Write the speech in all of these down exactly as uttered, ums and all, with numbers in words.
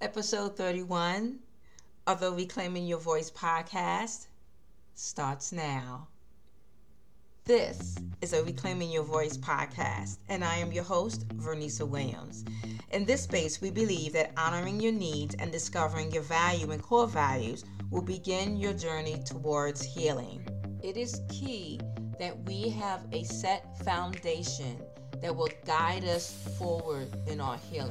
Episode thirty-one of the Reclaiming Your Voice podcast starts now. This is a Reclaiming Your Voice podcast, and I am your host, Vernisa Williams. In this space, we believe that honoring your needs and discovering your value and core values will begin your journey towards healing. It is key that we have a set foundation that will guide us forward in our healing.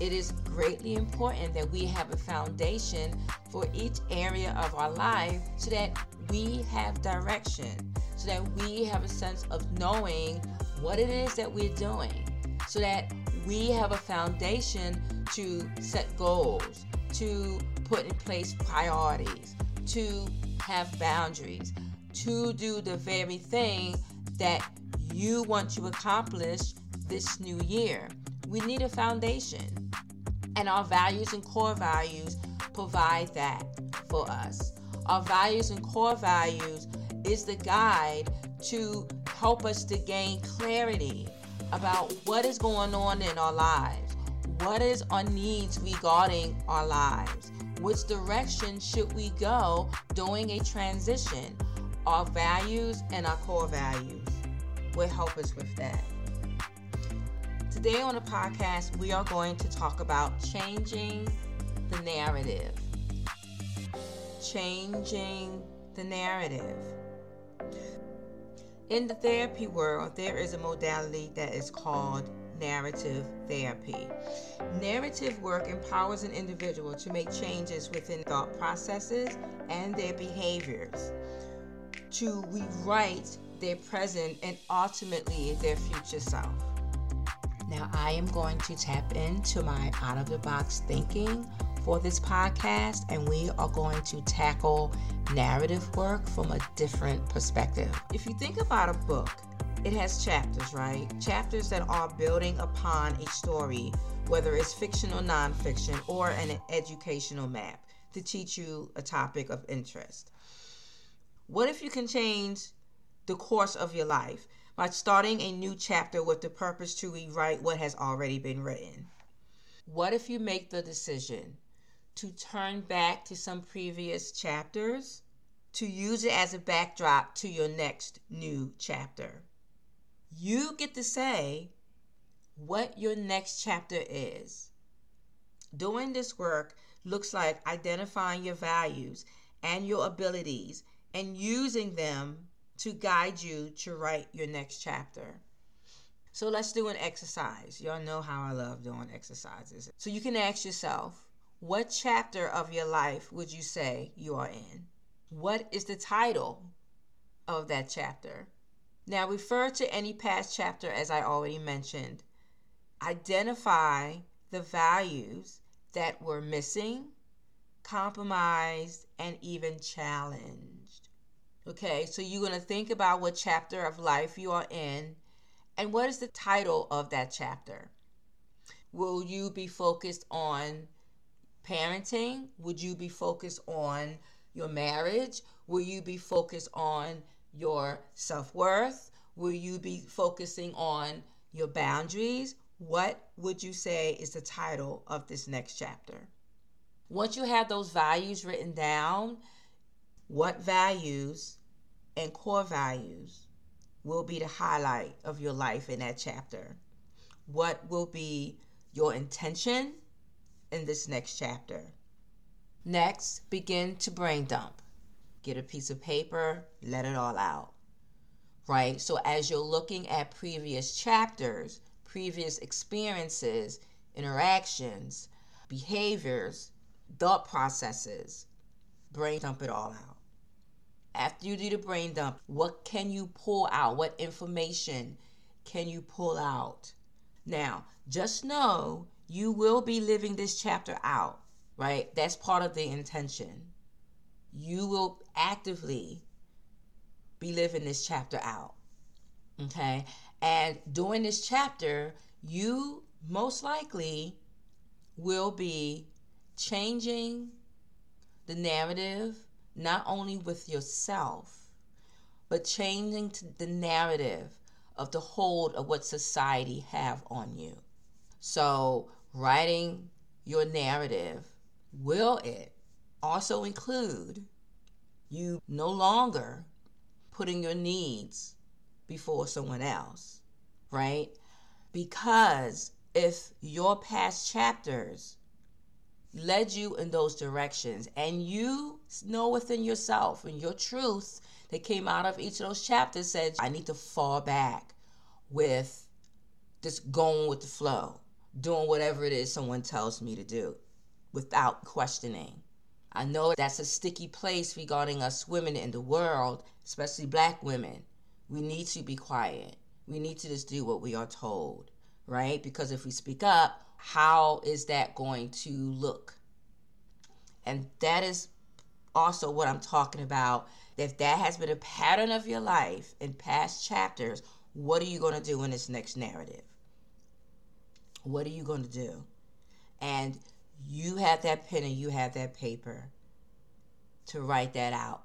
It is greatly important that we have a foundation for each area of our life so that we have direction, so that we have a sense of knowing what it is that we're doing, so that we have a foundation to set goals, to put in place priorities, to have boundaries, to do the very thing that you want to accomplish this new year. We need a foundation. And our values and core values provide that for us. Our values and core values is the guide to help us to gain clarity about what is going on in our lives. What is our needs regarding our lives? Which direction should we go during a transition? Our values and our core values will help us with that. Today on the podcast, we are going to talk about changing the narrative. Changing the narrative. In the therapy world, there is a modality that is called narrative therapy. Narrative work empowers an individual to make changes within thought processes and their behaviors, to rewrite their present and ultimately their future self. Now, I am going to tap into my out-of-the-box thinking for this podcast, and we are going to tackle narrative work from a different perspective. If you think about a book, it has chapters, right? Chapters that are building upon a story, whether it's fiction or nonfiction, or an educational map to teach you a topic of interest. What if you can change the course of your life by starting a new chapter with the purpose to rewrite what has already been written? What if you make the decision to turn back to some previous chapters, to use it as a backdrop to your next new chapter? You get to say what your next chapter is. Doing this work looks like identifying your values and your abilities and using them to guide you to write your next chapter. So let's do an exercise. Y'all know how I love doing exercises. So you can ask yourself, what chapter of your life would you say you are in? What is the title of that chapter? Now refer to any past chapter as I already mentioned. Identify the values that were missing, compromised, and even challenged. Okay, so you're going to think about what chapter of life you are in and what is the title of that chapter. Will you be focused on parenting? Would you be focused on your marriage? Will you be focused on your self-worth? Will you be focusing on your boundaries? What would you say is the title of this next chapter? Once you have those values written down, what values and core values will be the highlight of your life in that chapter? What will be your intention in this next chapter? Next, begin to brain dump. Get a piece of paper, let it all out, right? So as you're looking at previous chapters, previous experiences, interactions, behaviors, thought processes, brain dump it all out. After you do the brain dump, what can you pull out? What information can you pull out? Now, just know you will be living this chapter out, right? That's part of the intention. You will actively be living this chapter out, okay? And during this chapter, you most likely will be changing the narrative, not only with yourself, but changing to the narrative of the hold of what society have on you. So writing your narrative, will it also include you no longer putting your needs before someone else, right? Because if your past chapters led you in those directions and you know within yourself and your truth that came out of each of those chapters said, I need to fall back with just going with the flow, doing whatever it is someone tells me to do without questioning. I know that's a sticky place regarding us women in the world, especially black women. We need to be quiet. We need to just do what we are told, right? Because if we speak up, how is that going to look? And that is also what I'm talking about. If that has been a pattern of your life in past chapters, what are you going to do in this next narrative? What are you going to do? And you have that pen and you have that paper to write that out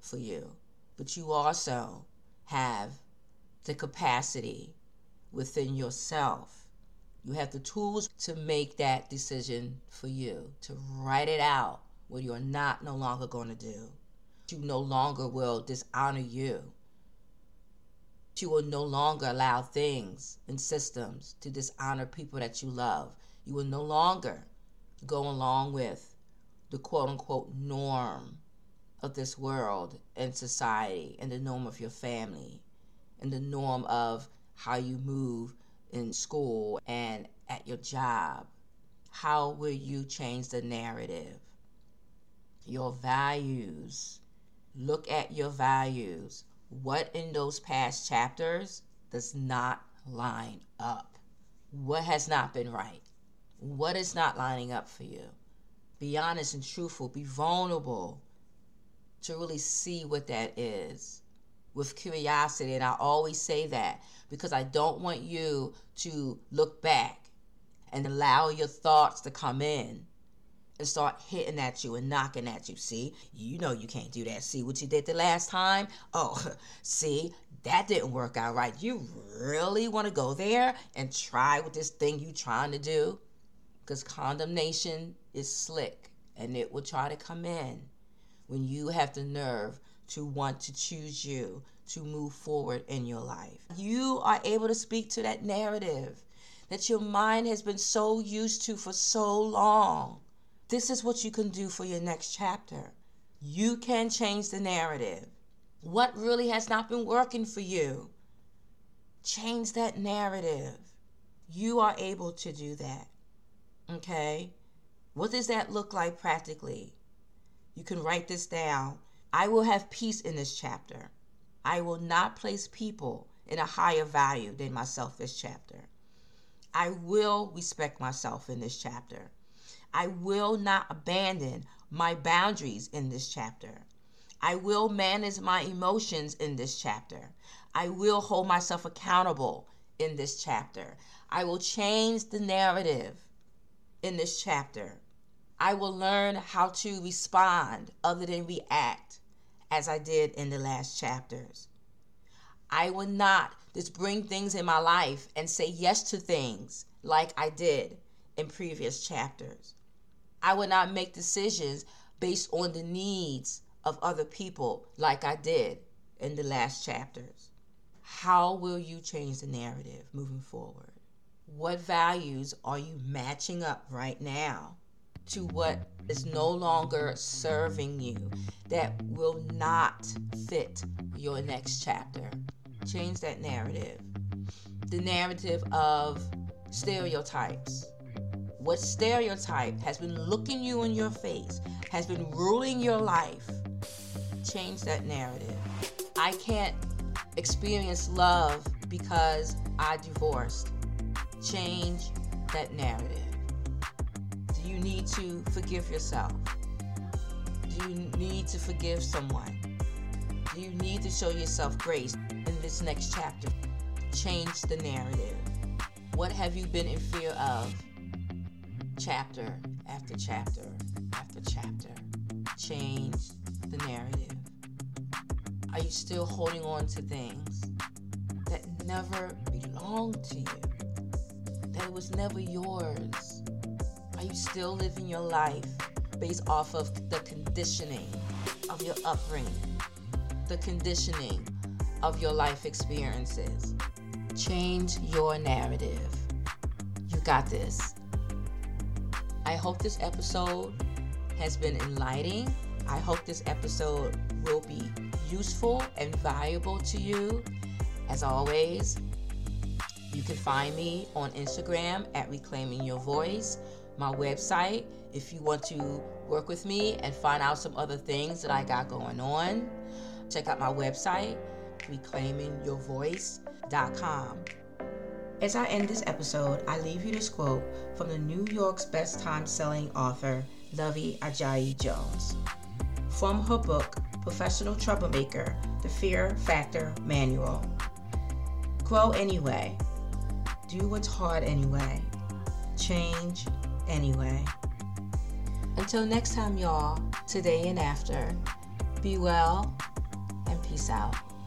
for you. But you also have the capacity within yourself. You have the tools to make that decision for you, to write it out what you're not no longer going to do. You no longer will dishonor you. You will no longer allow things and systems to dishonor people that you love. You will no longer go along with the quote-unquote norm of this world and society and the norm of your family and the norm of how you move in school and at your job. How will you change the narrative? Your values. Look at your values. What in those past chapters does not line up? What has not been right? What is not lining up for you? Be honest and truthful. Be vulnerable to really see what that is. With curiosity, and I always say that because I don't want you to look back and allow your thoughts to come in and start hitting at you and knocking at you. See, you know you can't do that. See what you did the last time? Oh, see, that didn't work out right. You really want to go there and try with this thing you trying to do? Because condemnation is slick and it will try to come in when you have the nerve to want to choose you, to move forward in your life. You are able to speak to that narrative that your mind has been so used to for so long. This is what you can do for your next chapter. You can change the narrative. What really has not been working for you? Change that narrative. You are able to do that, okay? What does that look like practically? You can write this down. I will have peace in this chapter. I will not place people in a higher value than myself this chapter. I will respect myself in this chapter. I will not abandon my boundaries in this chapter. I will manage my emotions in this chapter. I will hold myself accountable in this chapter. I will change the narrative in this chapter. I will learn how to respond other than react as I did in the last chapters. I will not just bring things in my life and say yes to things like I did in previous chapters. I will not make decisions based on the needs of other people like I did in the last chapters. How will you change the narrative moving forward? What values are you matching up right now to what is no longer serving you, that will not fit your next chapter? Change that narrative. The narrative of stereotypes. What stereotype has been looking you in your face, has been ruling your life? Change that narrative. I can't experience love because I divorced. Change that narrative. Do you need to forgive yourself? Do you need to forgive someone? Do you need to show yourself grace in this next chapter? Change the narrative. What have you been in fear of? Chapter after chapter after chapter. Change the narrative. Are you still holding on to things that never belonged to you? That was never yours? Are you still living your life based off of the conditioning of your upbringing, the conditioning of your life experiences? Change your narrative. You got this. I hope this episode has been enlightening. I hope this episode will be useful and valuable to you. As always, you can find me on Instagram at Reclaiming Your Voice, my website, if you want to work with me and find out some other things that I got going on. Check out my website, reclaiming your voice dot com. As I end this episode, I leave you this quote from the New York's best time-selling author, Lovie Ajayi Jones, from her book, Professional Troublemaker, The Fear Factor Manual. Grow anyway. Do what's hard anyway. Change anyway. Until next time, y'all, today and after, be well and peace out.